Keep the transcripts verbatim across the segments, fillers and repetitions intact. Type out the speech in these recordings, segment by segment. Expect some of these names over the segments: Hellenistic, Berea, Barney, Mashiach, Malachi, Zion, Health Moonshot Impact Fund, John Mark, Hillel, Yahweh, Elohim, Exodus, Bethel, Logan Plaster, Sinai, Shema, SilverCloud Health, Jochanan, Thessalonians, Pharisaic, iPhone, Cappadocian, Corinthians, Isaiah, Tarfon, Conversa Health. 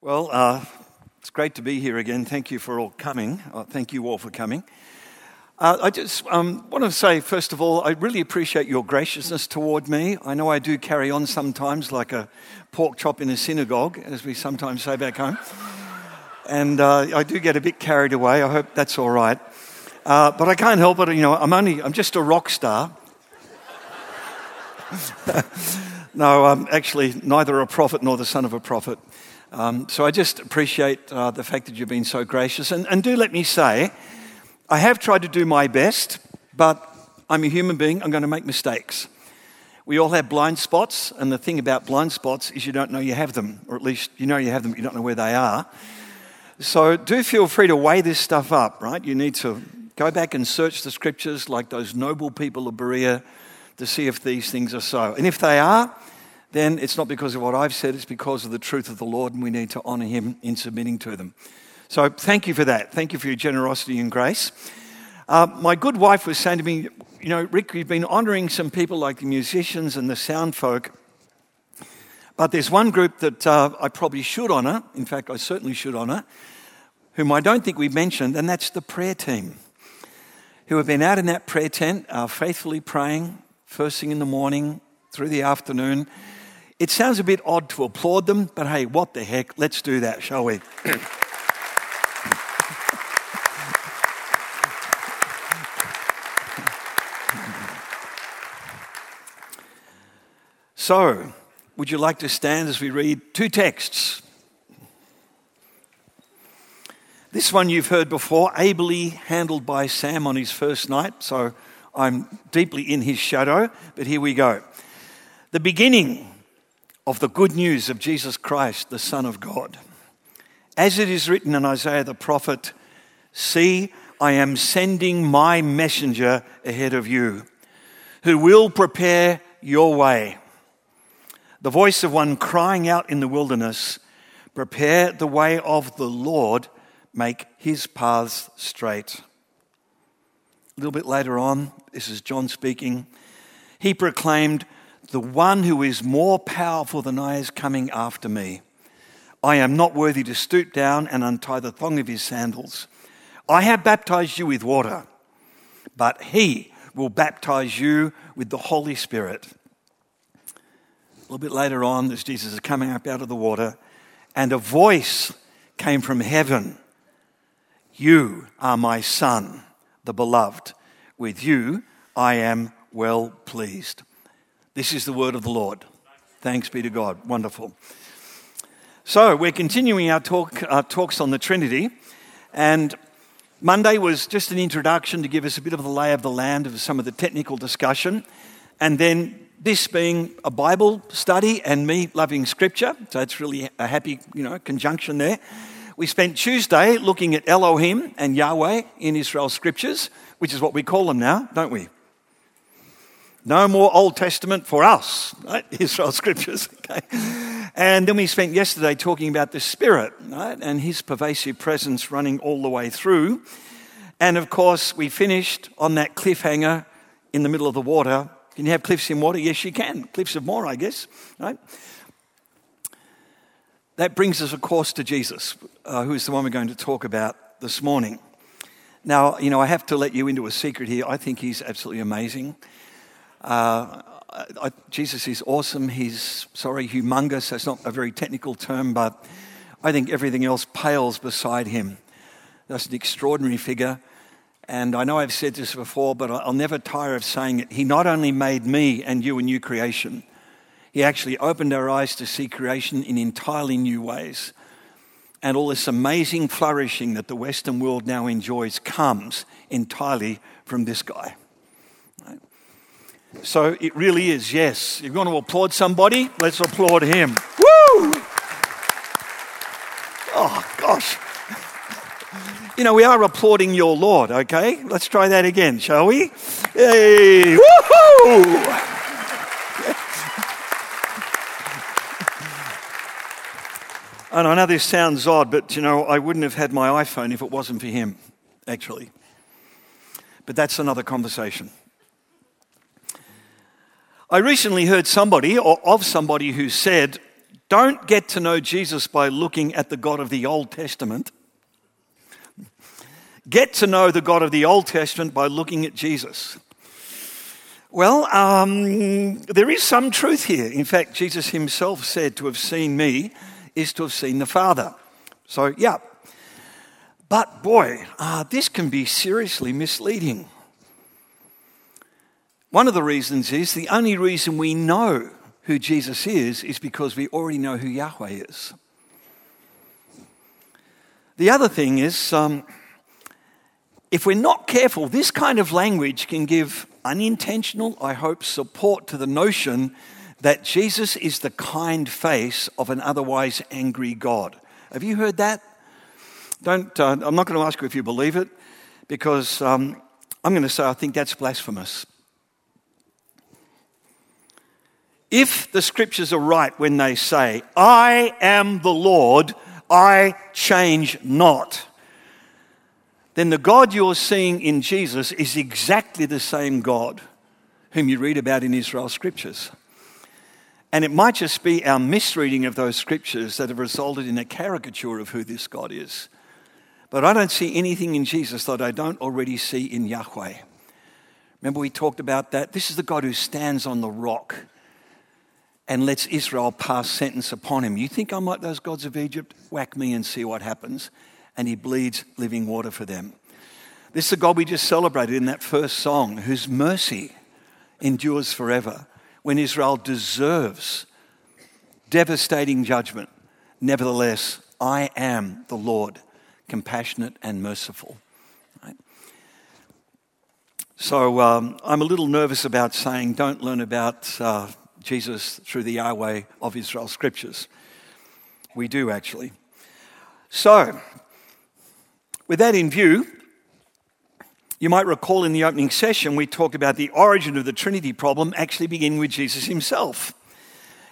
Well, uh, it's great to be here again. Thank you for all coming. Uh, thank you all for coming. Uh, I just um, want to say, first of all, I really appreciate your graciousness toward me. I know I do carry on sometimes like a pork chop in a synagogue, as we sometimes say back home. And uh, I do get a bit carried away. I hope that's all right. Uh, but I can't help it. You know, I'm only, I'm just a rock star. No, I'm actually neither a prophet nor the son of a prophet. Um, so I just appreciate uh, the fact that you've been so gracious. And, and do let me say, I have tried to do my best, but I'm a human being. I'm going to make mistakes. We all have blind spots, and the thing about blind spots is you don't know you have them, or at least you know you have them, but you don't know where they are. So do feel free to weigh this stuff up, right? You need to go back and search the scriptures like those noble people of Berea to see if these things are so. And if they are, then it's not because of what I've said, it's because of the truth of the Lord, and we need to honour him in submitting to them. So thank you for that. Thank you for your generosity and grace. Uh, my good wife was saying to me, you know, Rick, you've been honouring some people like the musicians and the sound folk, but there's one group that uh, I probably should honour, in fact, I certainly should honour, whom I don't think we've mentioned, and that's the prayer team, who have been out in that prayer tent, uh, faithfully praying, first thing in the morning, through the afternoon. It sounds a bit odd to applaud them, but hey, what the heck? Let's do that, shall we? So, would you like to stand as we read two texts? This one you've heard before, ably handled by Sam on his first night, so I'm deeply in his shadow, but here we go. The beginning of the good news of Jesus Christ, the Son of God. As it is written in Isaiah the prophet, "See, I am sending my messenger ahead of you, who will prepare your way. The voice of one crying out in the wilderness, prepare the way of the Lord, make his paths straight." A little bit later on, this is John speaking. He proclaimed, "The one who is more powerful than I is coming after me. I am not worthy to stoop down and untie the thong of his sandals. I have baptized you with water, but he will baptize you with the Holy Spirit." A little bit later on, as Jesus is coming up out of the water, and a voice came from heaven, "You are my son, the beloved. With you I am well pleased." This is the word of the Lord. Thanks be to God. Wonderful. So we're continuing our talk, our talks on the Trinity. And Monday was just an introduction to give us a bit of the lay of the land of some of the technical discussion. And then this being a Bible study and me loving Scripture, so it's really a happy, you know, conjunction there. We spent Tuesday looking at Elohim and Yahweh in Israel's Scriptures, which is what we call them now, don't we? No more Old Testament for us, right? Israel Scriptures, okay? And then we spent yesterday talking about the Spirit, right? And his pervasive presence running all the way through. And of course, we finished on that cliffhanger in the middle of the water. Can you have cliffs in water? Yes, you can. Cliffs of more, I guess, right? That brings us, of course, to Jesus, uh, who is the one we're going to talk about this morning. Now, you know, I have to let you into a secret here. I think he's absolutely amazing. Uh, I, Jesus is awesome. He's, sorry, humongous. That's not a very technical term, but I think everything else pales beside him. That's an extraordinary figure. And I know I've said this before, but I'll never tire of saying it. He not only made me and you a new creation, he actually opened our eyes to see creation in entirely new ways. And all this amazing flourishing that the Western world now enjoys comes entirely from this guy. So it really is, yes. You're going to applaud somebody? Let's applaud him. Woo! Oh, gosh. You know, we are applauding your Lord, okay? Let's try that again, shall we? Hey! Woo-hoo! And I know this sounds odd, but, you know, I wouldn't have had my iPhone if it wasn't for him, actually. But that's another conversation. I recently heard somebody, or of somebody, who said, Don't get to know Jesus by looking at the God of the Old Testament. Get to know the God of the Old Testament by looking at Jesus. Well, um, there is some truth here. In fact, Jesus himself said to have seen me is to have seen the Father. So, yeah. But boy, uh, this can be seriously misleading. One of the reasons is the only reason we know who Jesus is is because we already know who Yahweh is. The other thing is, um, if we're not careful, this kind of language can give unintentional, I hope, support to the notion that Jesus is the kind face of an otherwise angry God. Have you heard that? Don't. Uh, I'm not going to ask you if you believe it, because um, I'm going to say I think that's blasphemous. If the scriptures are right when they say, I am the Lord, I change not, then the God you're seeing in Jesus is exactly the same God whom you read about in Israel's scriptures. And it might just be our misreading of those scriptures that have resulted in a caricature of who this God is. But I don't see anything in Jesus that I don't already see in Yahweh. Remember we talked about that? This is the God who stands on the rock and lets Israel pass sentence upon him. You think I'm like those gods of Egypt? Whack me and see what happens. And he bleeds living water for them. This is the God we just celebrated in that first song, whose mercy endures forever, when Israel deserves devastating judgment. Nevertheless, I am the Lord, compassionate and merciful. Right? So um, I'm a little nervous about saying don't learn about Uh, Jesus through the Yahweh of Israel scriptures. We do actually. So, with that in view, you might recall in the opening session we talked about the origin of the Trinity problem actually beginning with Jesus himself.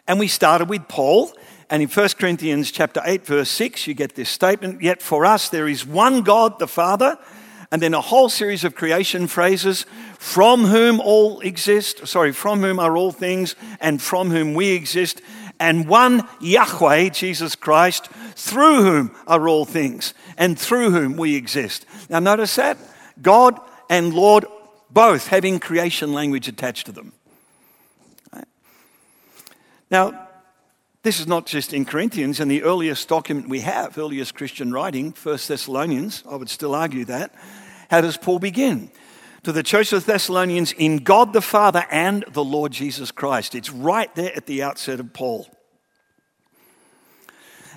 And we started with Paul, and in First Corinthians chapter eight verse six you get this statement, yet for us there is one God, the Father, and then a whole series of creation phrases, from whom all exist, sorry, from whom are all things, and from whom we exist, and one Yahweh, Jesus Christ, through whom are all things, and through whom we exist. Now notice that, God and Lord both having creation language attached to them. Right? Now, this is not just in Corinthians, and the earliest document we have, earliest Christian writing, First Thessalonians, I would still argue that. How does Paul begin? To the church of the Thessalonians in God the Father and the Lord Jesus Christ. It's right there at the outset of Paul.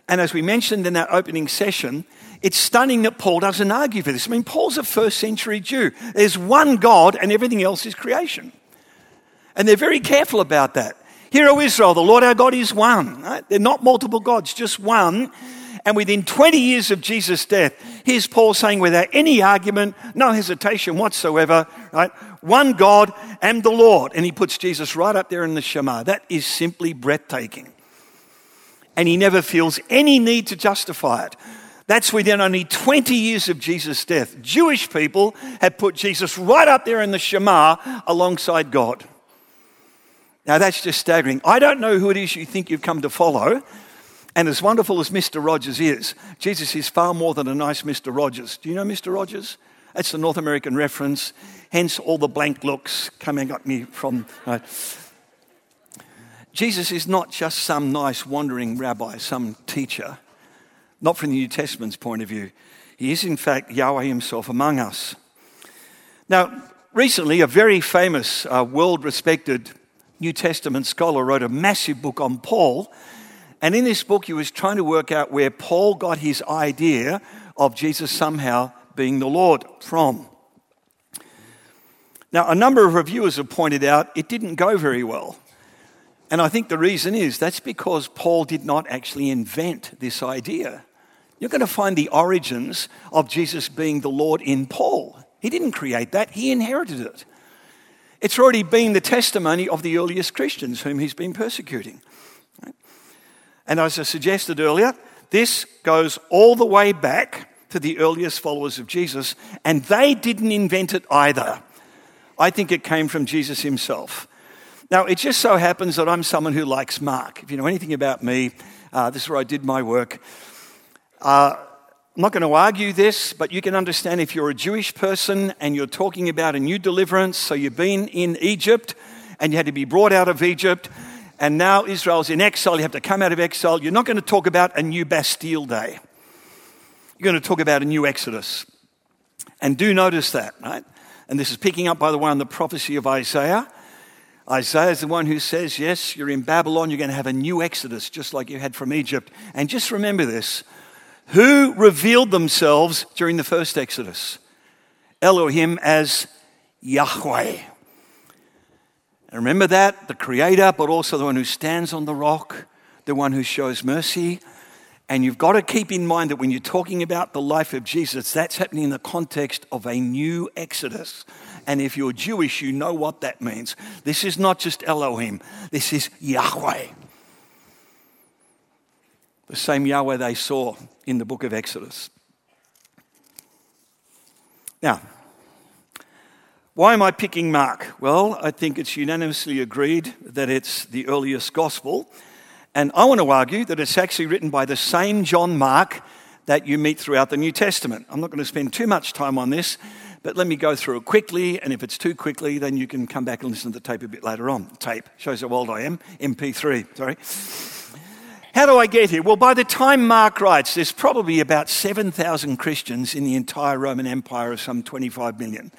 And as we mentioned in our opening session, it's stunning that Paul doesn't argue for this. I mean, Paul's a first century Jew. There's one God and everything else is creation. And they're very careful about that. Hear, O Israel, the Lord our God is one. Right? They're not multiple gods, just one. And within twenty years of Jesus' death, here's Paul saying without any argument, no hesitation whatsoever, right? One God and the Lord. And he puts Jesus right up there in the Shema. That is simply breathtaking. And he never feels any need to justify it. That's within only twenty years of Jesus' death. Jewish people have put Jesus right up there in the Shema alongside God. Now, that's just staggering. I don't know who it is you think you've come to follow. And as wonderful as Mister Rogers is, Jesus is far more than a nice Mister Rogers. Do you know Mister Rogers? That's the North American reference. Hence all the blank looks coming at me from... Right. Jesus is not just some nice wandering rabbi, some teacher. Not from the New Testament's point of view. He is, in fact, Yahweh himself among us. Now, recently, a very famous, uh, world-respected New Testament scholar wrote a massive book on Paul, and in this book he was trying to work out where Paul got his idea of Jesus somehow being the Lord from. Now, a number of reviewers have pointed out it didn't go very well, and I think the reason is that's because Paul did not actually invent this idea. You're going to find the origins of Jesus being the Lord in Paul. He didn't create that, he inherited it. It's already been the testimony of the earliest Christians whom he's been persecuting. Right? And as I suggested earlier, this goes all the way back to the earliest followers of Jesus, and they didn't invent it either. I think it came from Jesus himself. Now, it just so happens that I'm someone who likes Mark. If you know anything about me, uh, this is where I did my work. Uh, I'm not going to argue this, but you can understand if you're a Jewish person and you're talking about a new deliverance, so you've been in Egypt and you had to be brought out of Egypt, and now Israel's in exile, you have to come out of exile, you're not going to talk about a new Bastille Day. You're going to talk about a new Exodus. And do notice that, right? And this is picking up, by the way, on the prophecy of Isaiah. Isaiah is the one who says, yes, you're in Babylon, you're going to have a new Exodus, just like you had from Egypt. And just remember this. Who revealed themselves during the first Exodus? Elohim as Yahweh. And remember that, the Creator, but also the one who stands on the rock, the one who shows mercy. And you've got to keep in mind that when you're talking about the life of Jesus, that's happening in the context of a new Exodus. And if you're Jewish, you know what that means. This is not just Elohim. This is Yahweh. The same Yahweh they saw in the book of Exodus. Now, why am I picking Mark? Well, I think it's unanimously agreed that it's the earliest gospel. And I want to argue that it's actually written by the same John Mark that you meet throughout the New Testament. I'm not going to spend too much time on this, but let me go through it quickly. And if it's too quickly, then you can come back and listen to the tape a bit later on. Tape shows how old I am. M P three, sorry. How do I get here? Well, by the time Mark writes, there's probably about seven thousand Christians in the entire Roman Empire of some twenty-five million.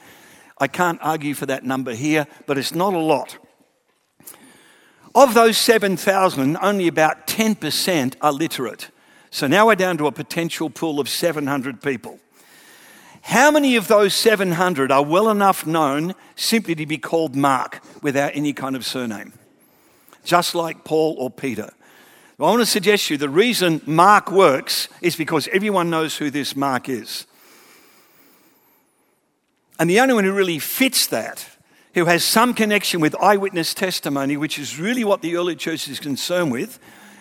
I can't argue for that number here, but it's not a lot. Of those seven thousand, only about ten percent are literate. So now we're down to a potential pool of seven hundred people. How many of those seven hundred are well enough known simply to be called Mark without any kind of surname? Just like Paul or Peter. I want to suggest to you the reason Mark works is because everyone knows who this Mark is. And the only one who really fits that, who has some connection with eyewitness testimony, which is really what the early church is concerned with,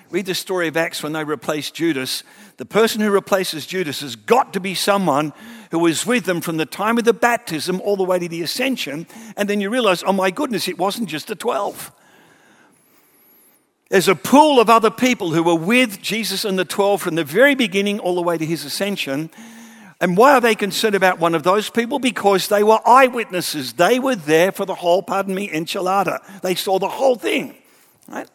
read the story of Acts when they replaced Judas. The person who replaces Judas has got to be someone who was with them from the time of the baptism all the way to the ascension. And then you realize, oh my goodness, it wasn't just the twelve. There's a pool of other people who were with Jesus and the twelve from the very beginning all the way to his ascension. And why are they concerned about one of those people? Because they were eyewitnesses. They were there for the whole, pardon me, enchilada. They saw the whole thing, right?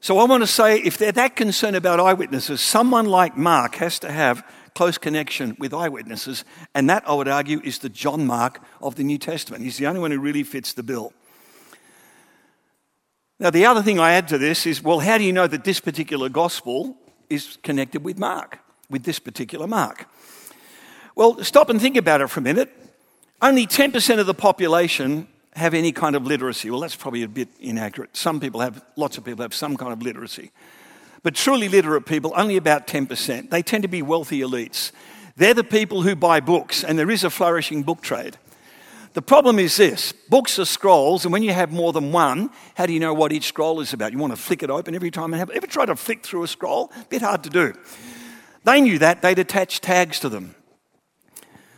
So I want to say, if they're that concerned about eyewitnesses, someone like Mark has to have close connection with eyewitnesses. And that, I would argue, is the John Mark of the New Testament. He's the only one who really fits the bill. Now, the other thing I add to this is, well, how do you know that this particular gospel is connected with Mark, with this particular Mark? Well, stop and think about it for a minute. Only ten percent of the population have any kind of literacy. Well, that's probably a bit inaccurate. Some people have, lots of people have some kind of literacy. But truly literate people, only about ten percent. They tend to be wealthy elites. They're the people who buy books, and there is a flourishing book trade. The problem is this, books are scrolls, and when you have more than one, how do you know what each scroll is about? You want to flick it open every time. And have, ever try to flick through a scroll? A bit hard to do. They knew that, they'd attach tags to them.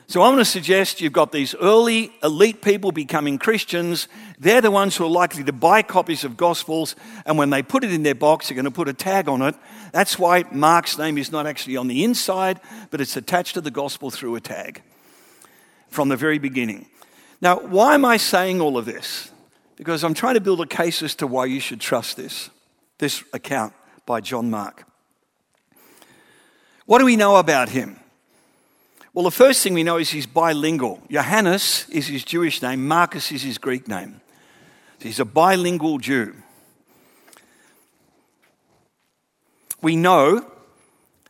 So I'm going to suggest you've got these early elite people becoming Christians. They're the ones who are likely to buy copies of Gospels, and when they put it in their box, they're going to put a tag on it. That's why Mark's name is not actually on the inside, but it's attached to the Gospel through a tag from the very beginning. Now, why am I saying all of this? Because I'm trying to build a case as to why you should trust this, this account by John Mark. What do we know about him? Well, the first thing we know is he's bilingual. Johannes is his Jewish name. Marcus is his Greek name. He's a bilingual Jew. We know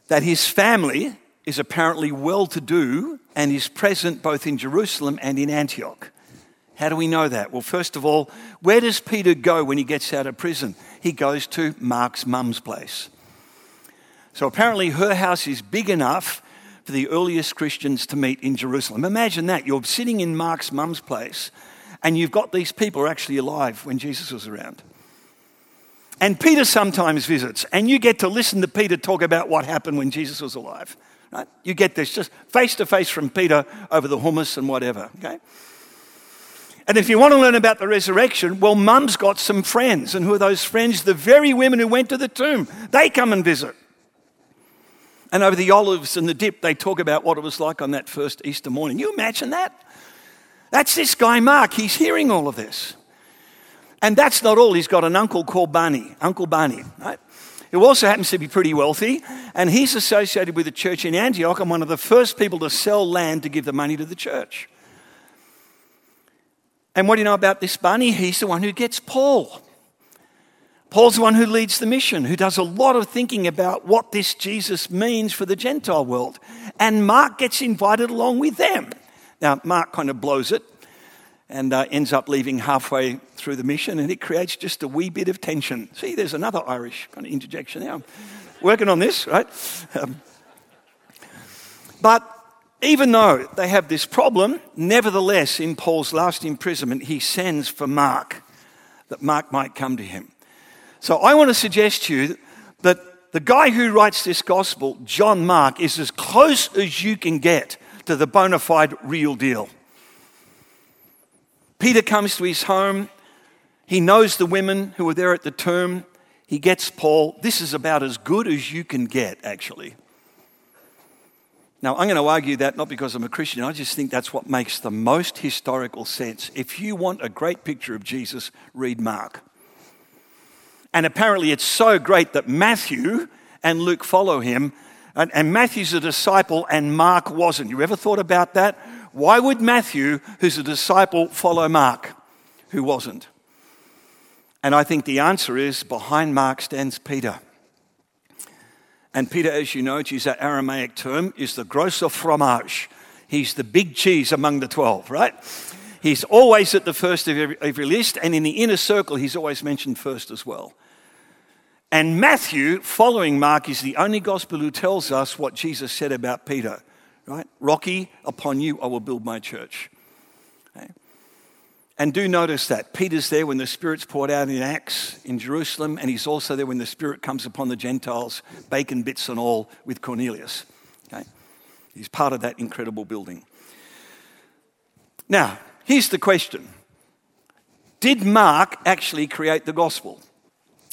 that his family is apparently well-to-do and is present both in Jerusalem and in Antioch. How do we know that? Well, first of all, where does Peter go when he gets out of prison? He goes to Mark's mum's place. So apparently her house is big enough for the earliest Christians to meet in Jerusalem. Imagine that. You're sitting in Mark's mum's place and you've got these people who are actually alive when Jesus was around. And Peter sometimes visits and you get to listen to Peter talk about what happened when Jesus was alive. Right? You get this just face to face from Peter over the hummus and whatever. Okay, And if you want to learn about the resurrection, well, Mum's got some friends. And who are those friends? The very women who went to the tomb. They come and visit. And over the olives and the dip, they talk about what it was like on that first Easter morning. You imagine that? That's this guy, Mark. He's hearing all of this. And that's not all. He's got an uncle called Barney, Uncle Barney, right? Who also happens to be pretty wealthy. And he's associated with a church in Antioch and one of the first people to sell land to give the money to the church. And what do you know about this Barney? He's the one who gets Paul. Paul's the one who leads the mission, who does a lot of thinking about what this Jesus means for the Gentile world. And Mark gets invited along with them. Now, Mark kind of blows it and uh, ends up leaving halfway through the mission, and it creates just a wee bit of tension. See, there's another Irish kind of interjection now. I'm working on this, right? Um, but... Even though they have this problem, nevertheless, in Paul's last imprisonment, he sends for Mark, that Mark might come to him. So I want to suggest to you that the guy who writes this gospel, John Mark, is as close as you can get to the bona fide real deal. Peter comes to his home. He knows the women who were there at the tomb. He gets Paul. This is about as good as you can get, actually. Now, I'm going to argue that not because I'm a Christian. I just think that's what makes the most historical sense. If you want a great picture of Jesus, read Mark. And apparently it's so great that Matthew and Luke follow him. And, and Matthew's a disciple and Mark wasn't. You ever thought about that? Why would Matthew, who's a disciple, follow Mark, who wasn't? And I think the answer is behind Mark stands Peter. And Peter, as you know, to use that Aramaic term, is the grosser fromage. He's the big cheese among the twelve, right? He's always at the first of every, every list, and in the inner circle, he's always mentioned first as well. And Matthew, following Mark, is the only gospel who tells us what Jesus said about Peter, right? Rocky, upon you I will build my church. Okay? And do notice that. Peter's there when the Spirit's poured out in Acts in Jerusalem, and he's also there when the Spirit comes upon the Gentiles, bacon bits and all, with Cornelius. Okay? He's part of that incredible building. Now, here's the question. Did Mark actually create the gospel?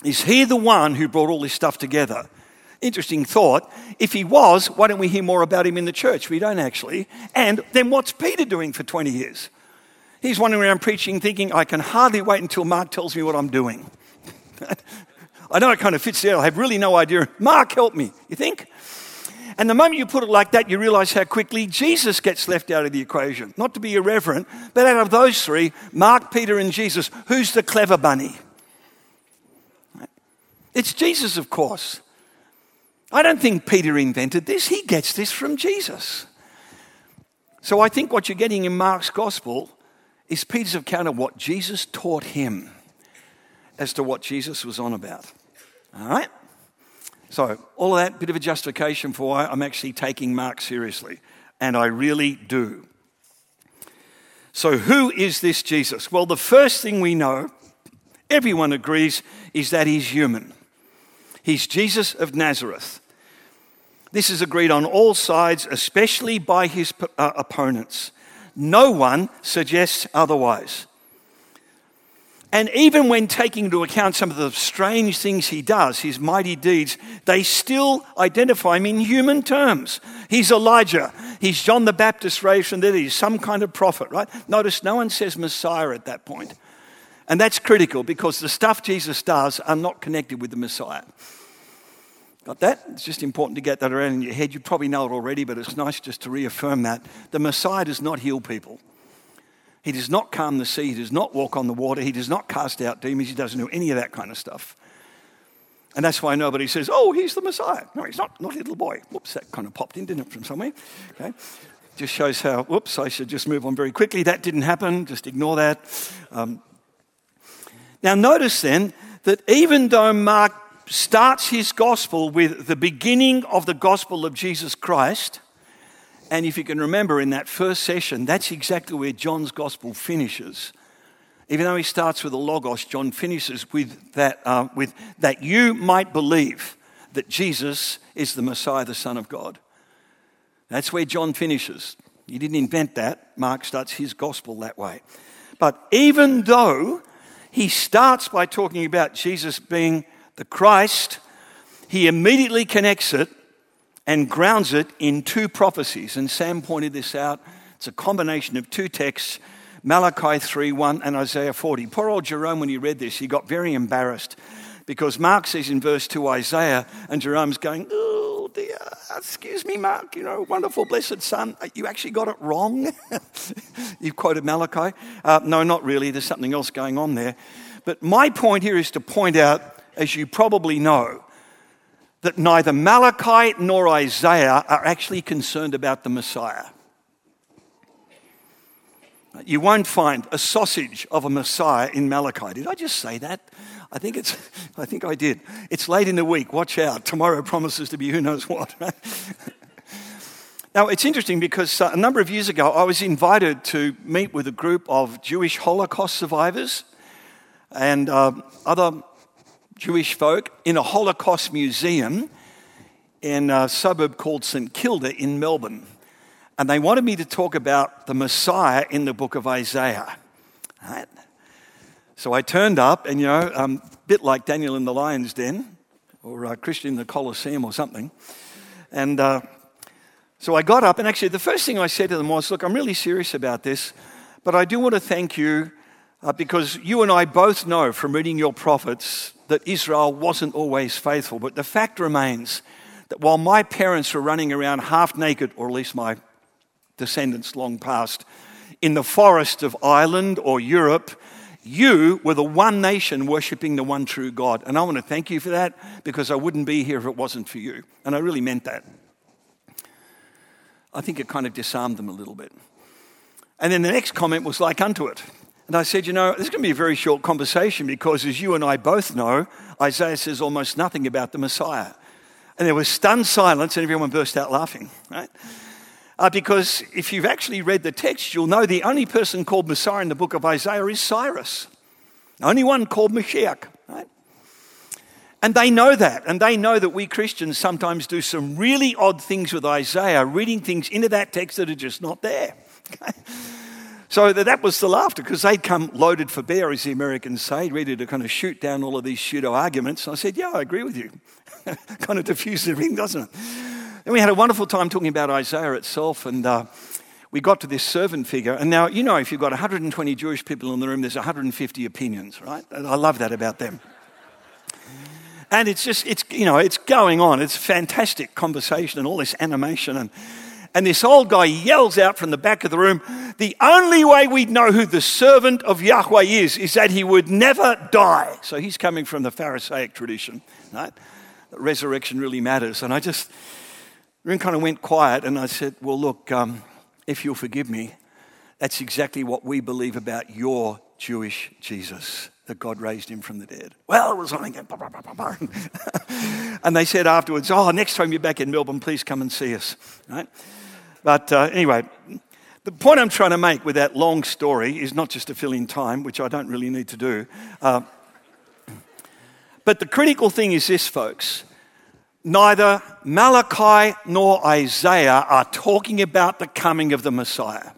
Is he the one who brought all this stuff together? Interesting thought. If he was, why don't we hear more about him in the church? We don't actually. And then what's Peter doing for twenty years? He's wandering around preaching, thinking, I can hardly wait until Mark tells me what I'm doing. I know it kind of fits there. I have really no idea. Mark, help me, you think? And the moment you put it like that, you realize how quickly Jesus gets left out of the equation. Not to be irreverent, but out of those three, Mark, Peter, and Jesus, who's the clever bunny? It's Jesus, of course. I don't think Peter invented this. He gets this from Jesus. So I think what you're getting in Mark's gospel is Peter's account of what Jesus taught him as to what Jesus was on about. All right? So all of that, bit of a justification for why I'm actually taking Mark seriously. And I really do. So who is this Jesus? Well, the first thing we know, everyone agrees, is that he's human. He's Jesus of Nazareth. This is agreed on all sides, especially by his uh, opponents. No one suggests otherwise. And even when taking into account some of the strange things he does, his mighty deeds, they still identify him in human terms. He's Elijah. He's John the Baptist raised from the dead. He's some kind of prophet, right? Notice no one says Messiah at that point. And that's critical because the stuff Jesus does are not connected with the Messiah. Got that? It's just important to get that around in your head. You probably know it already, but it's nice just to reaffirm that. The Messiah does not heal people. He does not calm the sea. He does not walk on the water. He does not cast out demons. He doesn't do any of that kind of stuff. And that's why nobody says, oh, he's the Messiah. No, he's not, not a little boy. Whoops, that kind of popped in, didn't it, from somewhere? Okay. Just shows how, whoops, I should just move on very quickly. That didn't happen. Just ignore that. Um, now, notice then that even though Mark starts his gospel with the beginning of the gospel of Jesus Christ. And if you can remember in that first session, that's exactly where John's gospel finishes. Even though he starts with the Logos, John finishes with that, uh, with that you might believe that Jesus is the Messiah, the Son of God. That's where John finishes. He didn't invent that. Mark starts his gospel that way. But even though he starts by talking about Jesus being the Christ, he immediately connects it and grounds it in two prophecies. And Sam pointed this out. It's a combination of two texts, Malachi three one and Isaiah forty. Poor old Jerome, when he read this, he got very embarrassed because Mark says in verse two Isaiah, and Jerome's going, oh dear, excuse me, Mark, you know, wonderful, blessed son. You actually got it wrong. You've quoted Malachi. Uh, no, not really. There's something else going on there. But my point here is to point out, as you probably know, that neither Malachi nor Isaiah are actually concerned about the Messiah. You won't find a sausage of a Messiah in Malachi. Did I just say that? I think it's. I think I did. It's late in the week. Watch out. Tomorrow promises to be who knows what. Right? Now, it's interesting because a number of years ago, I was invited to meet with a group of Jewish Holocaust survivors and uh, other Jewish folk in a Holocaust museum in a suburb called St Kilda in Melbourne. And they wanted me to talk about the Messiah in the book of Isaiah. Right? So I turned up and, you know, um, a bit like Daniel in the lion's den or uh, Christian in the Colosseum or something. And uh, so I got up and actually the first thing I said to them was, look, I'm really serious about this, but I do want to thank you uh, because you and I both know from reading your prophets that Israel wasn't always faithful. But the fact remains that while my parents were running around half naked, or at least my descendants long past, in the forest of Ireland or Europe, you were the one nation worshipping the one true God. And I want to thank you for that because I wouldn't be here if it wasn't for you. And I really meant that. I think it kind of disarmed them a little bit. And then the next comment was like unto it. And I said, you know, this is going to be a very short conversation because as you and I both know, Isaiah says almost nothing about the Messiah. And there was stunned silence and everyone burst out laughing, right? Uh, because if you've actually read the text, you'll know the only person called Messiah in the book of Isaiah is Cyrus. The only one called Mashiach, right? And they know that. And they know that we Christians sometimes do some really odd things with Isaiah, reading things into that text that are just not there. Okay? So that was the laughter because they'd come loaded for bear, as the Americans say, ready to kind of shoot down all of these pseudo arguments. And I said, yeah, I agree with you. Kind of diffuses everything, doesn't it? And we had a wonderful time talking about Isaiah itself, and uh, we got to this servant figure. And now, you know, if you've got one hundred twenty Jewish people in the room, there's one hundred fifty opinions, right? And I love that about them. And it's just, it's you know, it's going on. It's fantastic conversation and all this animation. And, and this old guy yells out from the back of the room, the only way we'd know who the servant of Yahweh is, is that he would never die. So he's coming from the Pharisaic tradition, right? That resurrection really matters. And I just... room kind of went quiet, and I said, well, look, um, if you'll forgive me, that's exactly what we believe about your Jewish Jesus, that God raised him from the dead. Well, it was on again. And they said afterwards, oh, next time you're back in Melbourne, please come and see us. Right? But uh, anyway, the point I'm trying to make with that long story is not just to fill in time, which I don't really need to do. Uh, but the critical thing is this, folks. Neither Malachi nor Isaiah are talking about the coming of the Messiah.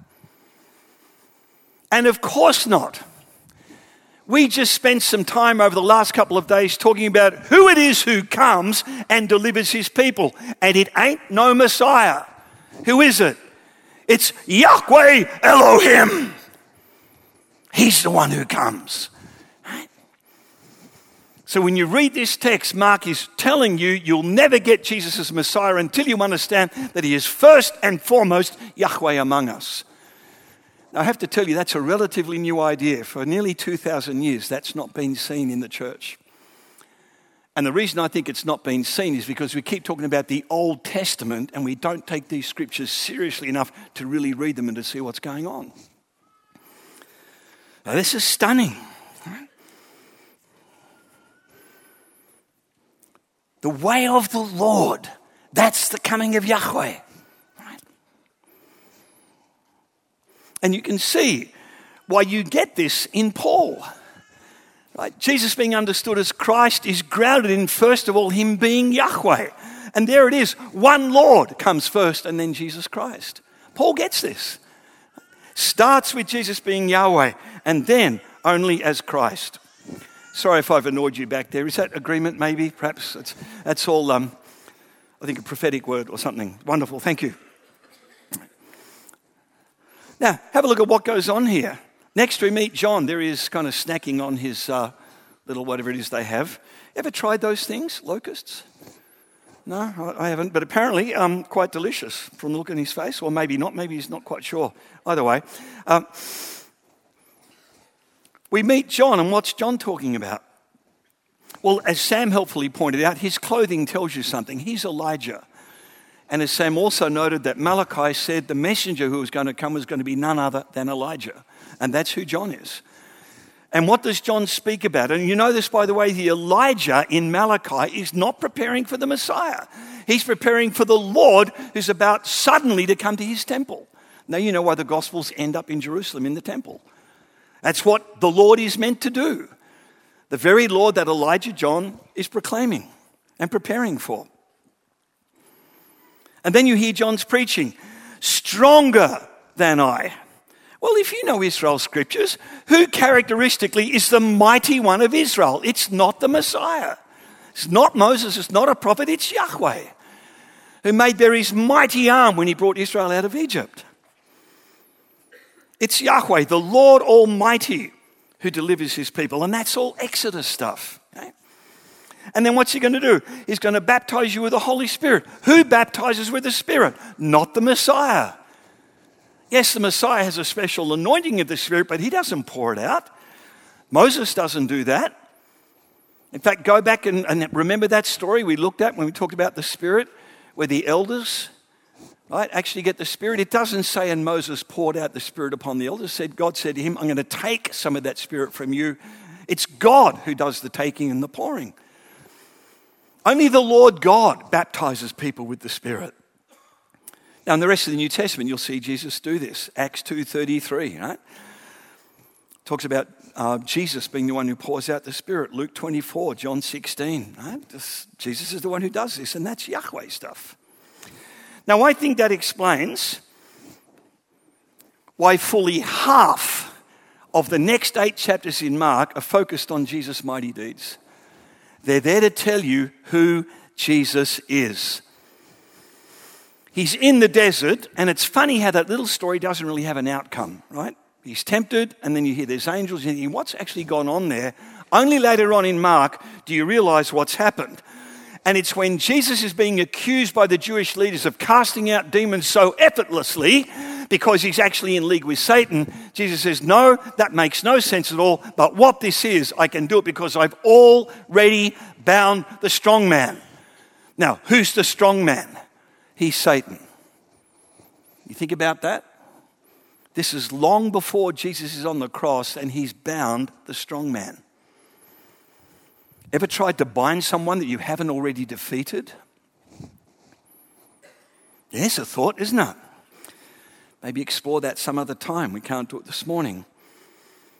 And of course not. We just spent some time over the last couple of days talking about who it is who comes and delivers his people. And it ain't no Messiah. Who is it? It's Yahweh Elohim. He's the one who comes. So when you read this text, Mark is telling you, you'll never get Jesus as Messiah until you understand that he is first and foremost Yahweh among us. Now, I have to tell you, that's a relatively new idea. For nearly two thousand years, that's not been seen in the church. And the reason I think it's not been seen is because we keep talking about the Old Testament and we don't take these scriptures seriously enough to really read them and to see what's going on. Now, this is stunning. The way of the Lord, that's the coming of Yahweh. Right? And you can see why you get this in Paul. Right? Jesus being understood as Christ is grounded in, first of all, him being Yahweh. And there it is, one Lord comes first and then Jesus Christ. Paul gets this. Starts with Jesus being Yahweh and then only as Christ. Sorry if I've annoyed you back there. Is that agreement maybe? Perhaps it's, that's all, um, I think, a prophetic word or something. Wonderful, thank you. Now, have a look at what goes on here. Next we meet John. There he is kind of snacking on his uh, little whatever it is they have. Ever tried those things, locusts? No, I haven't, but apparently um, quite delicious from the look in his face, or maybe not, maybe he's not quite sure. Either way, um, we meet John, and what's John talking about? Well, as Sam helpfully pointed out, his clothing tells you something. He's Elijah. And as Sam also noted, that Malachi said the messenger who was going to come was going to be none other than Elijah, and that's who John is. And what does John speak about? And you know this, by the way, the Elijah in Malachi is not preparing for the Messiah. He's preparing for the Lord who's about suddenly to come to his temple. Now, you know why the Gospels end up in Jerusalem in the temple. That's what the Lord is meant to do. The very Lord that Elijah John is proclaiming and preparing for. And then you hear John's preaching, stronger than I. Well, if you know Israel's scriptures, who characteristically is the mighty one of Israel? It's not the Messiah. It's not Moses. It's not a prophet. It's Yahweh, who made there his mighty arm when he brought Israel out of Egypt. It's Yahweh, the Lord Almighty, who delivers his people. And that's all Exodus stuff. Okay? And then what's he going to do? He's going to baptize you with the Holy Spirit. Who baptizes with the Spirit? Not the Messiah. Yes, the Messiah has a special anointing of the Spirit, but he doesn't pour it out. Moses doesn't do that. In fact, go back and, and remember that story we looked at when we talked about the Spirit, where the elders, right, actually get the Spirit. It doesn't say, and Moses poured out the Spirit upon the elders. Said God said to him, I'm going to take some of that Spirit from you. It's God who does the taking and the pouring. Only the Lord God baptizes people with the Spirit. Now, in the rest of the New Testament, you'll see Jesus do this. Acts two thirty-three, right? Talks about uh, Jesus being the one who pours out the Spirit. Luke twenty-four, John sixteen, right? This, Jesus is the one who does this, and that's Yahweh stuff. Now, I think that explains why fully half of the next eight chapters in Mark are focused on Jesus' mighty deeds. They're there to tell you who Jesus is. He's in the desert, and it's funny how that little story doesn't really have an outcome, right? He's tempted, and then you hear there's angels, and you think, what's actually gone on there? Only later on in Mark do you realize what's happened. And it's when Jesus is being accused by the Jewish leaders of casting out demons so effortlessly because he's actually in league with Satan. Jesus says, no, that makes no sense at all, but what this is, I can do it because I've already bound the strong man. Now, who's the strong man? He's Satan. You think about that? This is long before Jesus is on the cross and he's bound the strong man. Ever tried to bind someone that you haven't already defeated? Yes, a thought, isn't it? Maybe explore that some other time. We can't do it this morning.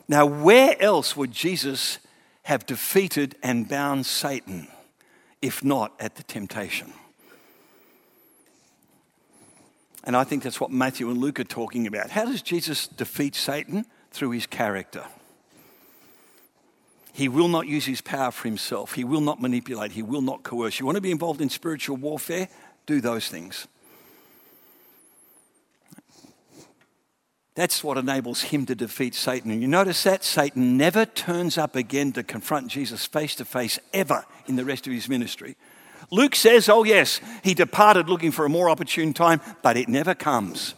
Now, where else would Jesus have defeated and bound Satan if not at the temptation? And I think that's what Matthew and Luke are talking about. How does Jesus defeat Satan? Through his character. He will not use his power for himself. He will not manipulate. He will not coerce. You want to be involved in spiritual warfare? Do those things. That's what enables him to defeat Satan. And you notice that Satan never turns up again to confront Jesus face to face ever in the rest of his ministry. Luke says, oh yes, he departed looking for a more opportune time, but it never comes.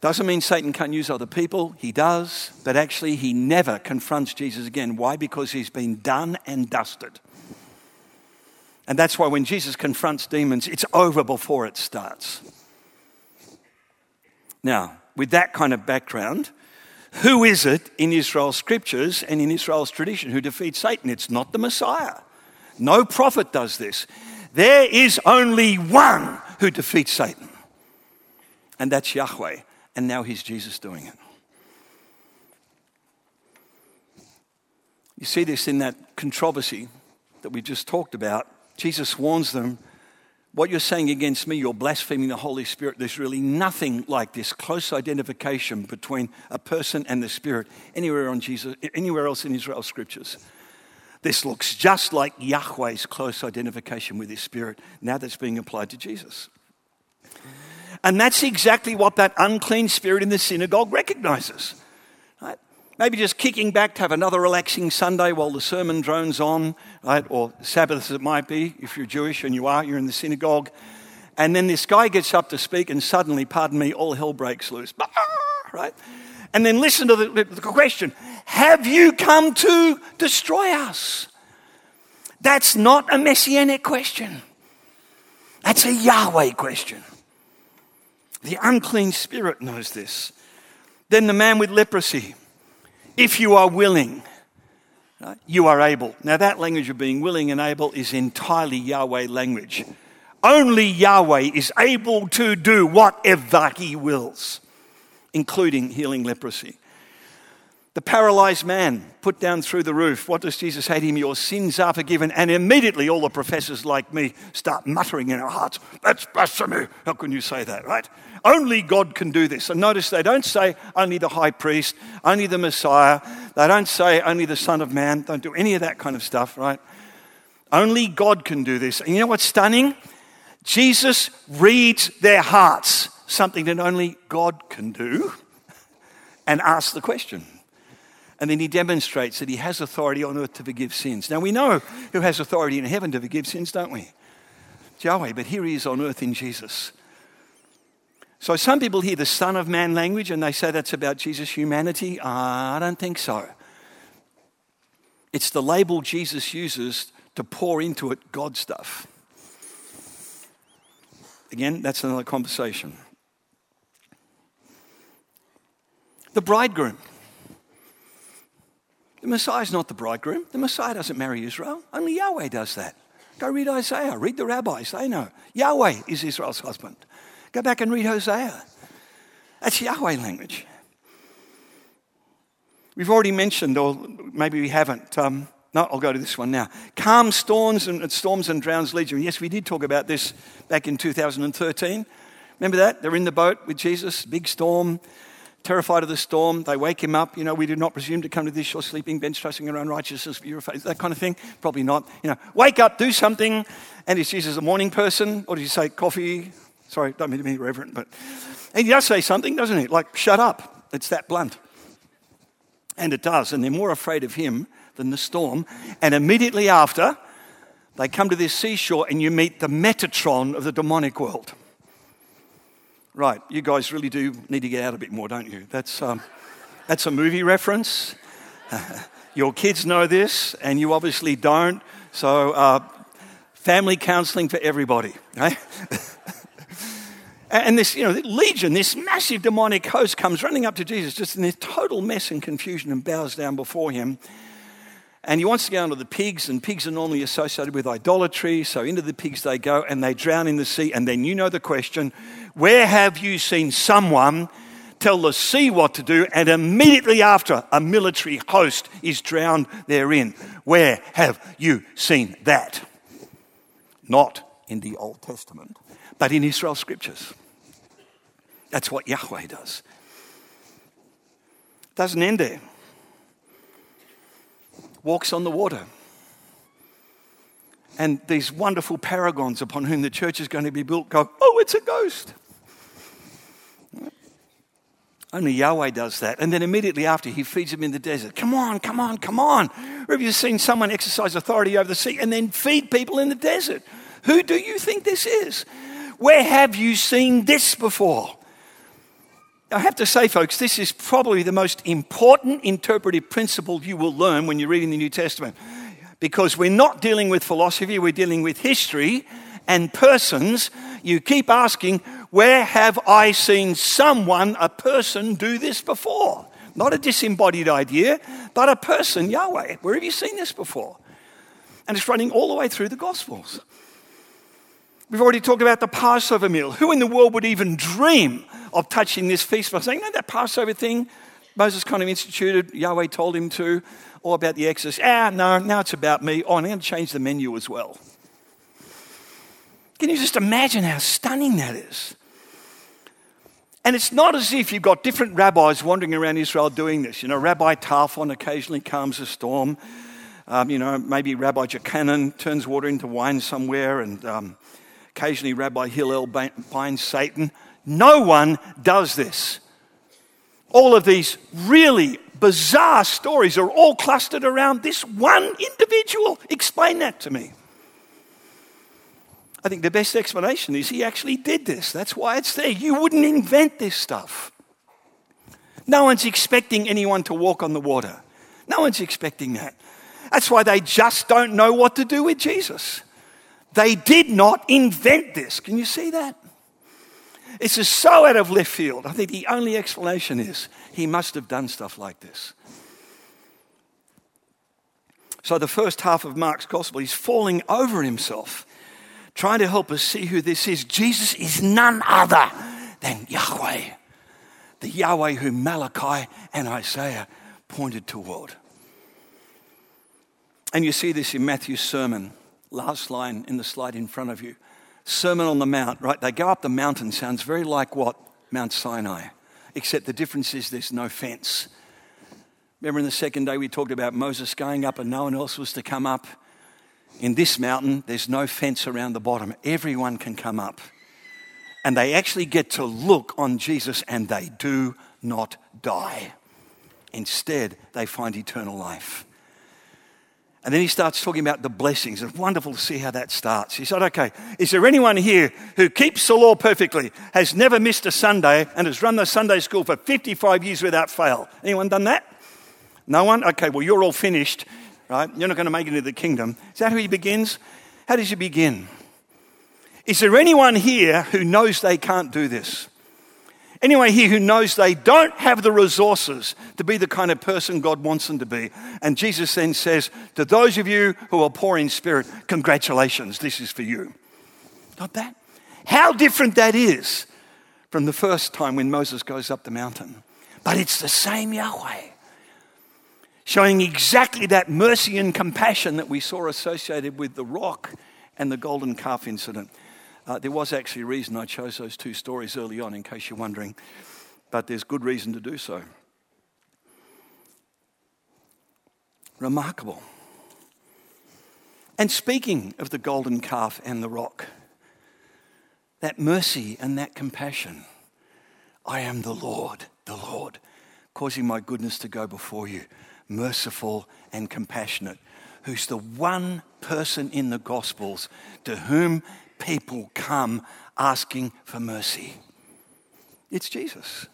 Doesn't mean Satan can't use other people. He does, but actually he never confronts Jesus again. Why? Because he's been done and dusted. And that's why when Jesus confronts demons, it's over before it starts. Now, with that kind of background, who is it in Israel's scriptures and in Israel's tradition who defeats Satan? It's not the Messiah. No prophet does this. There is only one who defeats Satan. And that's Yahweh. And now he's Jesus doing it. You see this in that controversy that we just talked about. Jesus warns them what you're saying against me, you're blaspheming the Holy Spirit. There's really nothing like this close identification between a person and the Spirit anywhere on Jesus, anywhere else in Israel's scriptures. This looks just like Yahweh's close identification with his Spirit, now that's being applied to Jesus. And that's exactly what that unclean spirit in the synagogue recognizes. Right? Maybe just kicking back to have another relaxing Sunday while the sermon drones on, right? Or Sabbath as it might be, if you're Jewish, and you are, you're in the synagogue. And then this guy gets up to speak and suddenly, pardon me, all hell breaks loose. Right? And then listen to the, the question, have you come to destroy us? That's not a messianic question. That's a Yahweh question. The unclean spirit knows this. Then the man with leprosy, if you are willing, right, you are able. Now that language of being willing and able is entirely Yahweh language. Only Yahweh is able to do whatever he wills, including healing leprosy. The paralyzed man put down through the roof. What does Jesus say to him? Your sins are forgiven. And immediately all the professors like me start muttering in our hearts, that's blasphemy. How can you say that, right? Only God can do this. And notice they don't say only the high priest, only the Messiah. They don't say only the Son of Man. Don't do any of that kind of stuff, right? Only God can do this. And you know what's stunning? Jesus reads their hearts, something that only God can do, and asks the question. And then he demonstrates that he has authority on earth to forgive sins. Now we know who has authority in heaven to forgive sins, don't we? It's Yahweh, but here he is on earth in Jesus. So some people hear the Son of Man language and they say that's about Jesus' humanity. Uh, I don't think so. It's the label Jesus uses to pour into it God stuff. Again, that's another conversation. The bridegroom. The Messiah's not the bridegroom. The Messiah doesn't marry Israel. Only Yahweh does that. Go read Isaiah. Read the rabbis. They know. Yahweh is Israel's husband. Go back and read Hosea. That's Yahweh language. We've already mentioned, or maybe we haven't. Um, no, I'll go to this one now. Calm storms and storms and drowns legion. Yes, we did talk about this back in two thousand thirteen. Remember that? They're in the boat with Jesus. Big storm. Terrified of the storm, they wake him up. You know, we do not presume to come to this your sleeping bench, trusting in our own righteousness, that kind of thing. Probably not. You know, wake up, do something. And is Jesus a morning person? Or did he say coffee? Sorry, don't mean to be irreverent, but and he does say something, doesn't he? Like, shut up. It's that blunt. And it does. And they're more afraid of him than the storm. And immediately after, they come to this seashore and you meet the Metatron of the demonic world. Right, you guys really do need to get out a bit more, don't you? That's um, that's a movie reference. Your kids know this, and you obviously don't. So, uh, family counselling for everybody, right? And this, you know, legion, this massive demonic host comes running up to Jesus, just in this total mess and confusion, and bows down before him. And he wants to go into the pigs, and pigs are normally associated with idolatry. So into the pigs they go, and they drown in the sea. And then you know the question, where have you seen someone tell the sea what to do, and immediately after a military host is drowned therein? Where have you seen that? Not in the Old Testament, but in Israel's scriptures. That's what Yahweh does. It doesn't end there. Walks on the water. And these wonderful paragons upon whom the church is going to be built go, oh, it's a ghost. Only Yahweh does that. And then immediately after, he feeds them in the desert. Come on, come on, come on. Have you seen someone exercise authority over the sea and then feed people in the desert? Who do you think this is? Where have you seen this before? I have to say, folks, this is probably the most important interpretive principle you will learn when you're reading the New Testament, because we're not dealing with philosophy, we're dealing with history and persons. You keep asking, where have I seen someone, a person, do this before? Not a disembodied idea, but a person, Yahweh. Where have you seen this before? And it's running all the way through the Gospels. We've already talked about the Passover meal. Who in the world would even dream of touching this feast by saying, no, that Passover thing, Moses kind of instituted, Yahweh told him to, all about the Exodus. Ah, no, now it's about me. Oh, I'm going to change the menu as well. Can you just imagine how stunning that is? And it's not as if you've got different rabbis wandering around Israel doing this. You know, Rabbi Tarfon occasionally calms a storm. Um, you know, maybe Rabbi Jochanan turns water into wine somewhere, and um, occasionally Rabbi Hillel binds Satan. No one does this. All of these really bizarre stories are all clustered around this one individual. Explain that to me. I think the best explanation is he actually did this. That's why it's there. You wouldn't invent this stuff. No one's expecting anyone to walk on the water. No one's expecting that. That's why they just don't know what to do with Jesus. They did not invent this. Can you see that? This is so out of left field. I think the only explanation is he must have done stuff like this. So the first half of Mark's gospel, he's falling over himself, trying to help us see who this is. Jesus is none other than Yahweh, the Yahweh who Malachi and Isaiah pointed toward. And you see this in Matthew's sermon, last line in the slide in front of you. Sermon on the Mount, right? They go up the mountain, sounds very like what? Mount Sinai, except the difference is there's no fence. Remember in the second day we talked about Moses going up and no one else was to come up? In this mountain, there's no fence around the bottom. Everyone can come up. And they actually get to look on Jesus and they do not die. Instead, they find eternal life. And then he starts talking about the blessings. It's wonderful to see how that starts. He said, okay, is there anyone here who keeps the law perfectly, has never missed a Sunday, and has run the Sunday school for fifty-five years without fail? Anyone done that? No one? Okay, well, you're all finished. Right? You're not going to make it into the kingdom. Is that how he begins? How does he begin? Is there anyone here who knows they can't do this? Anyone here who knows they don't have the resources to be the kind of person God wants them to be? And Jesus then says, to those of you who are poor in spirit, congratulations, this is for you. Not that? How different that is from the first time when Moses goes up the mountain. But it's the same Yahweh, showing exactly that mercy and compassion that we saw associated with the rock and the golden calf incident. Uh, there was actually a reason I chose those two stories early on, in case you're wondering, but there's good reason to do so. Remarkable. And speaking of the golden calf and the rock, that mercy and that compassion, I am the Lord, the Lord, causing my goodness to go before you, merciful and compassionate, who's the one person in the Gospels to whom people come asking for mercy. It's Jesus.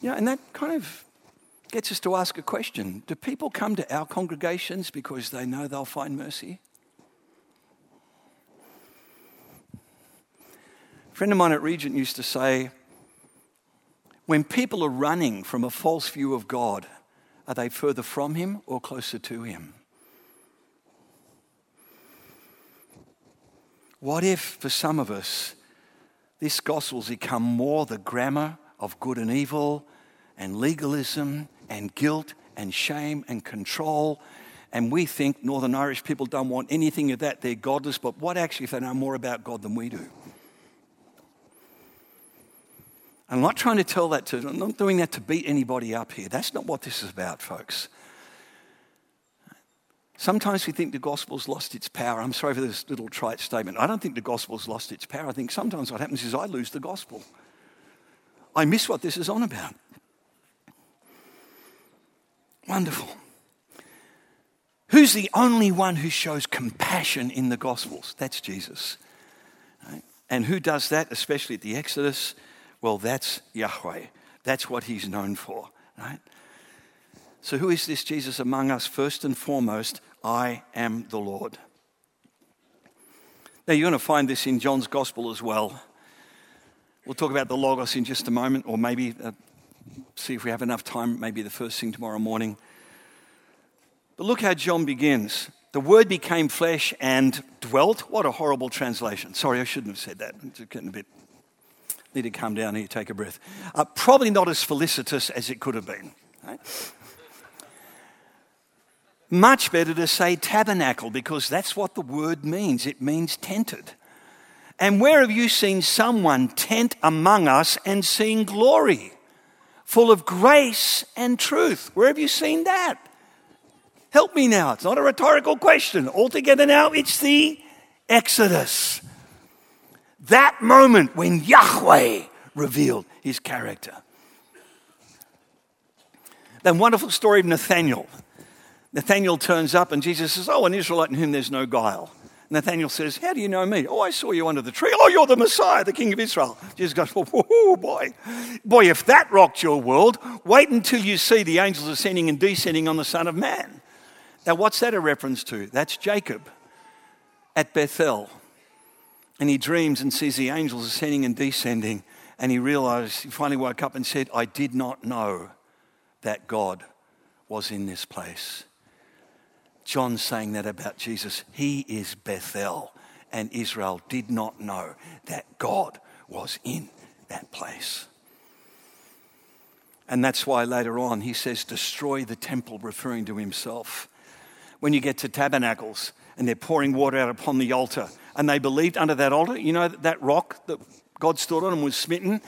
You know, and that kind of gets us to ask a question. Do people come to our congregations because they know they'll find mercy? A friend of mine at Regent used to say, when people are running from a false view of God, are they further from him or closer to him? What if, for some of us, this gospel's become more the grammar of good and evil and legalism and guilt and shame and control, and we think Northern Irish people don't want anything of that, they're godless, but what actually if they know more about God than we do? I'm not trying to tell that to, I'm not doing that to beat anybody up here. That's not what this is about, folks. Sometimes we think the gospel's lost its power. I'm sorry for this little trite statement. I don't think the gospel's lost its power. I think sometimes what happens is I lose the gospel. I miss what this is on about. Wonderful. Who's the only one who shows compassion in the gospels? That's Jesus. And who does that, especially at the Exodus? Well, that's Yahweh. That's what he's known for, right? So who is this Jesus among us? First and foremost, I am the Lord. Now, you're going to find this in John's gospel as well. We'll talk about the Logos in just a moment, or maybe uh, see if we have enough time, maybe the first thing tomorrow morning. But look how John begins. The Word became flesh and dwelt. What a horrible translation. Sorry, I shouldn't have said that. It's getting a bit... Need to come down here, take a breath. Uh, probably not as felicitous as it could have been. Right? Much better to say tabernacle, because that's what the word means. It means tented. And where have you seen someone tent among us and seen glory, full of grace and truth? Where have you seen that? Help me now. It's not a rhetorical question. Altogether now, it's the Exodus. That moment when Yahweh revealed his character. That wonderful story of Nathaniel. Nathaniel turns up and Jesus says, "Oh, an Israelite in whom there's no guile." Nathaniel says, "How do you know me?" "Oh, I saw you under the tree." "Oh, you're the Messiah, the King of Israel." Jesus goes, "Oh, boy. Boy, if that rocked your world, wait until you see the angels ascending and descending on the Son of Man." Now, what's that a reference to? That's Jacob at Bethel. And he dreams and sees the angels ascending and descending. And he realized, he finally woke up and said, "I did not know that God was in this place." John's saying that about Jesus. He is Bethel, and Israel did not know that God was in that place. And that's why later on he says, "Destroy the temple," referring to himself. When you get to tabernacles and they're pouring water out upon the altar, and they believed under that altar, you know, that rock that God stood on and was smitten.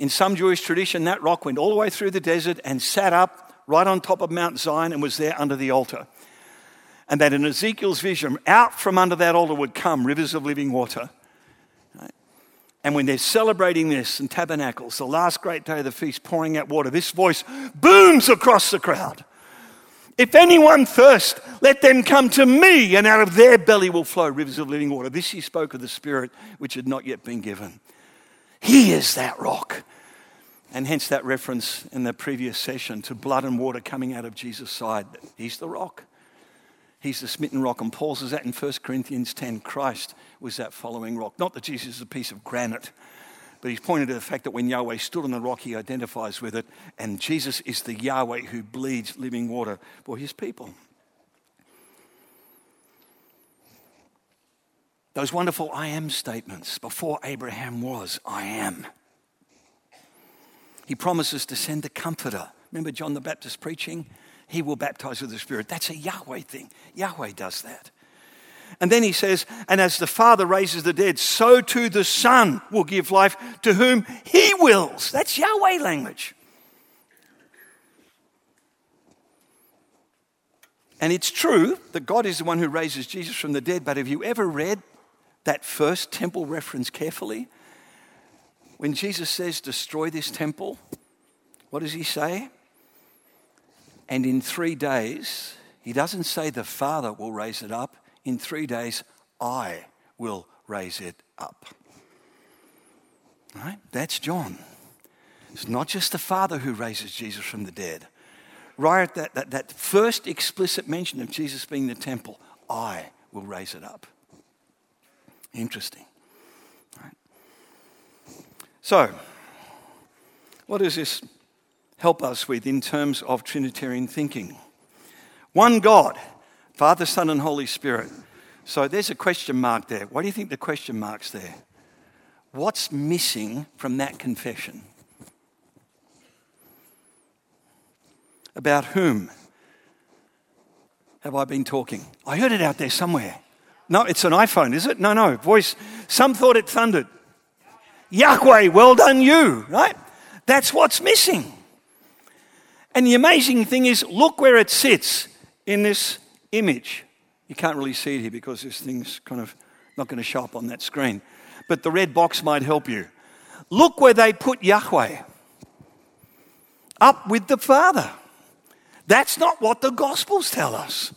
In some Jewish tradition, that rock went all the way through the desert and sat up right on top of Mount Zion and was there under the altar. And that in Ezekiel's vision, out from under that altar would come rivers of living water. Right? And when they're celebrating this in tabernacles, the last great day of the feast, pouring out water, this voice booms across the crowd. "If anyone thirst, let them come to me, and out of their belly will flow rivers of living water." This he spoke of the Spirit, which had not yet been given. He is that rock. And hence that reference in the previous session to blood and water coming out of Jesus' side. He's the rock. He's the smitten rock. And Paul says that in First Corinthians ten, Christ was that following rock. Not that Jesus is a piece of granite, but he's pointed to the fact that when Yahweh stood on the rock, he identifies with it. And Jesus is the Yahweh who bleeds living water for his people. Those wonderful I am statements. Before Abraham was, I am. He promises to send the Comforter. Remember John the Baptist preaching? He will baptize with the Spirit. That's a Yahweh thing. Yahweh does that. And then he says, "And as the Father raises the dead, so too the Son will give life to whom he wills." That's Yahweh language. And it's true that God is the one who raises Jesus from the dead. But have you ever read that first temple reference carefully? When Jesus says, "Destroy this temple," what does he say? And in three days, he doesn't say the Father will raise it up. In three days, I will raise it up. All right? That's John. It's not just the Father who raises Jesus from the dead. Right at that, that, that first explicit mention of Jesus being the temple, I will raise it up. Interesting. All right. So, what does this help us with in terms of Trinitarian thinking? One God, Father, Son, and Holy Spirit. So there's a question mark there. Why do you think the question mark's there? What's missing from that confession? About whom have I been talking? I heard it out there somewhere. No, it's an iPhone, is it? No, no, voice. Some thought it thundered. Yahweh, well done you, right? That's what's missing. And the amazing thing is, look where it sits in this image. You can't really see it here because this thing's kind of not going to show up on that screen. But the red box might help you. Look where they put Yahweh. Up with the Father. That's not what the Gospels tell us.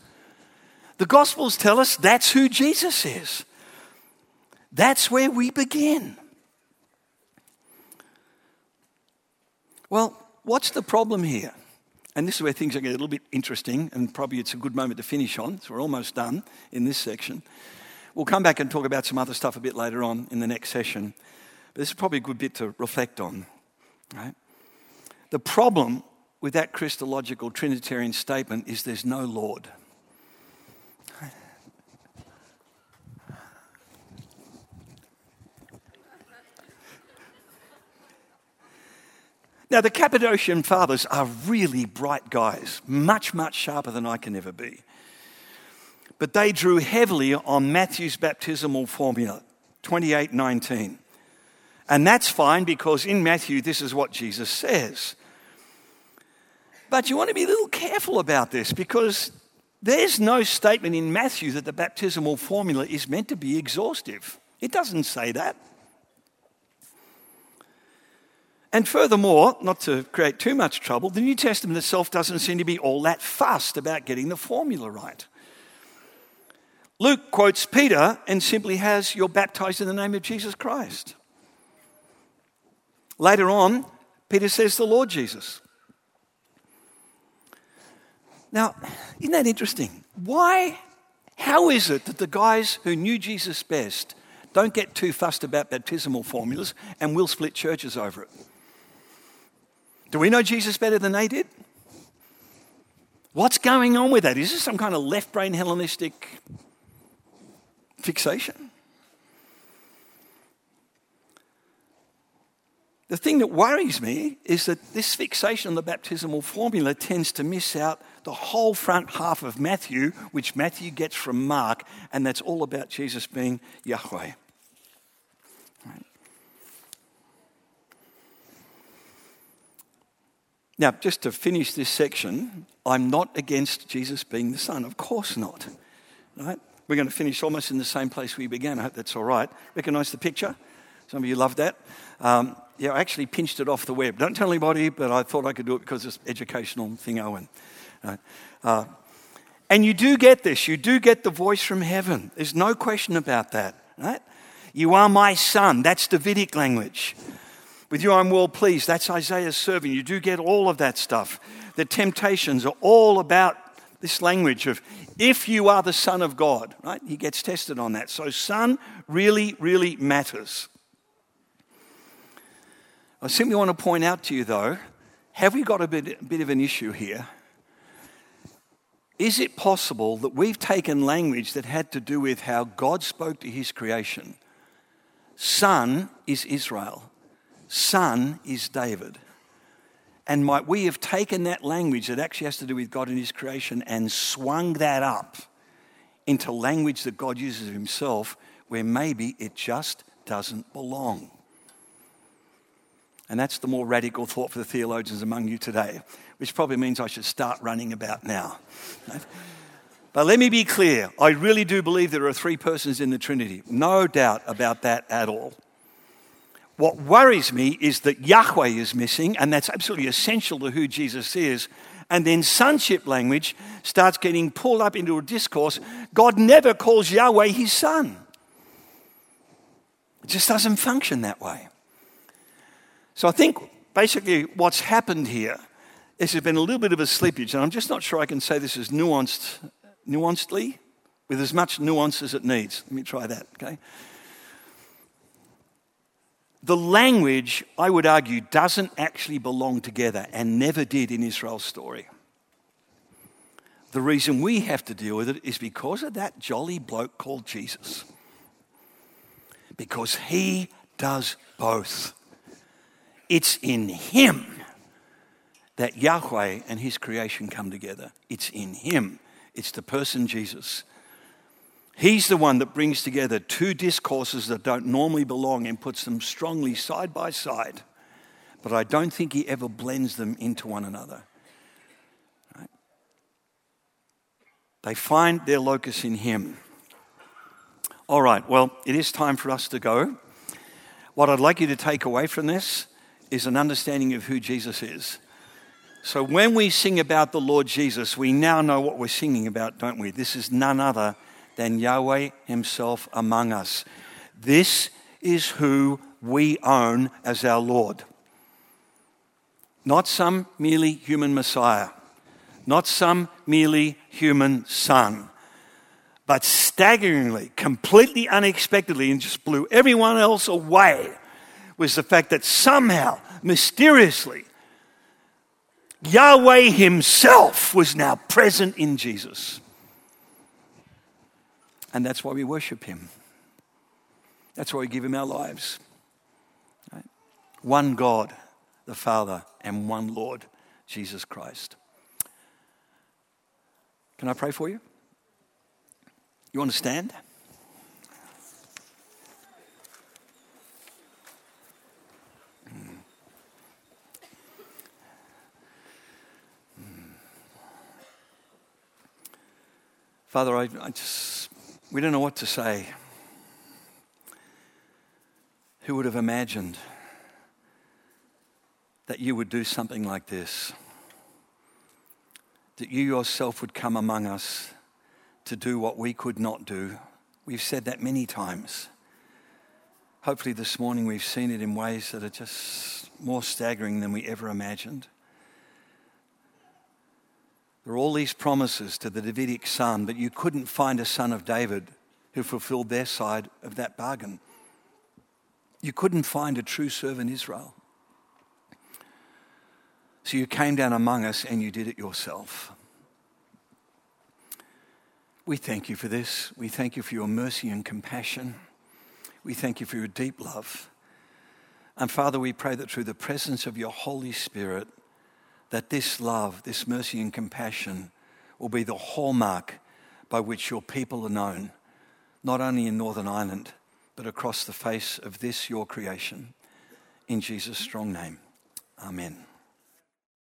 The Gospels tell us that's who Jesus is. That's where we begin. Well, what's the problem here? And this is where things are getting a little bit interesting, and probably it's a good moment to finish on. So we're almost done in this section. We'll come back and talk about some other stuff a bit later on in the next session. But this is probably a good bit to reflect on. Right? The problem with that Christological Trinitarian statement is there's no Lord. Now, the Cappadocian fathers are really bright guys, much, much sharper than I can ever be. But they drew heavily on Matthew's baptismal formula, twenty-eight nineteen. And that's fine, because in Matthew, this is what Jesus says. But you want to be a little careful about this, because there's no statement in Matthew that the baptismal formula is meant to be exhaustive. It doesn't say that. And furthermore, not to create too much trouble, the New Testament itself doesn't seem to be all that fussed about getting the formula right. Luke quotes Peter and simply has, "You're baptized in the name of Jesus Christ." Later on, Peter says, "The Lord Jesus." Now, isn't that interesting? Why, how is it that the guys who knew Jesus best don't get too fussed about baptismal formulas and will split churches over it? Do we know Jesus better than they did? What's going on with that? Is this some kind of left-brain Hellenistic fixation? The thing that worries me is that this fixation on the baptismal formula tends to miss out the whole front half of Matthew, which Matthew gets from Mark, and that's all about Jesus being Yahweh. Now, just to finish this section, I'm not against Jesus being the Son. Of course not. Right? We're going to finish almost in the same place we began. I hope that's all right. Recognize the picture? Some of you loved that. Um, yeah, I actually pinched it off the web. Don't tell anybody, but I thought I could do it because it's an educational thing, Owen. Right? Uh, and you do get this. You do get the voice from heaven. There's no question about that. Right? You are my son. That's Davidic language. With you I'm well pleased. That's Isaiah's servant. You do get all of that stuff. The temptations are all about this language of, if you are the Son of God, right? He gets tested on that. So son really, really matters. I simply want to point out to you, though, have we got a bit, a bit of an issue here? Is it possible that we've taken language that had to do with how God spoke to his creation? Son is Israel. Son is David. And might we have taken that language that actually has to do with God and his creation and swung that up into language that God uses himself, where maybe it just doesn't belong? And that's the more radical thought for the theologians among you today, which probably means I should start running about now. But let me be clear. I really do believe there are three persons in the Trinity. No doubt about that at all. What worries me is that Yahweh is missing, and that's absolutely essential to who Jesus is. And then sonship language starts getting pulled up into a discourse. God never calls Yahweh his son. It just doesn't function that way. So I think basically what's happened here is there's been a little bit of a slippage, and I'm just not sure I can say this is nuanced, nuancedly, with as much nuance as it needs. Let me try that, okay? The language, I would argue, doesn't actually belong together and never did in Israel's story. The reason we have to deal with it is because of that jolly bloke called Jesus. Because he does both. It's in him that Yahweh and his creation come together. It's in him. It's the person Jesus. He's the one that brings together two discourses that don't normally belong and puts them strongly side by side. But I don't think he ever blends them into one another. Right? They find their locus in him. All right, well, it is time for us to go. What I'd like you to take away from this is an understanding of who Jesus is. So when we sing about the Lord Jesus, we now know what we're singing about, don't we? This is none other than Yahweh himself among us. This is who we own as our Lord. Not some merely human Messiah, not some merely human son, but staggeringly, completely unexpectedly, and just blew everyone else away, was the fact that somehow, mysteriously, Yahweh himself was now present in Jesus. And that's why we worship him. That's why we give him our lives. Right? One God, the Father, and one Lord, Jesus Christ. Can I pray for you? You understand? Father, I, I just, we don't know what to say. Who would have imagined that you would do something like this? That you yourself would come among us to do what we could not do. We've said that many times. Hopefully this morning we've seen it in ways that are just more staggering than we ever imagined. There are all these promises to the Davidic son, but you couldn't find a son of David who fulfilled their side of that bargain. You couldn't find a true servant Israel. So you came down among us and you did it yourself. We thank you for this. We thank you for your mercy and compassion. We thank you for your deep love. And Father, we pray that through the presence of your Holy Spirit, that this love, this mercy and compassion will be the hallmark by which your people are known, not only in Northern Ireland, but across the face of this, your creation. In Jesus' strong name, amen.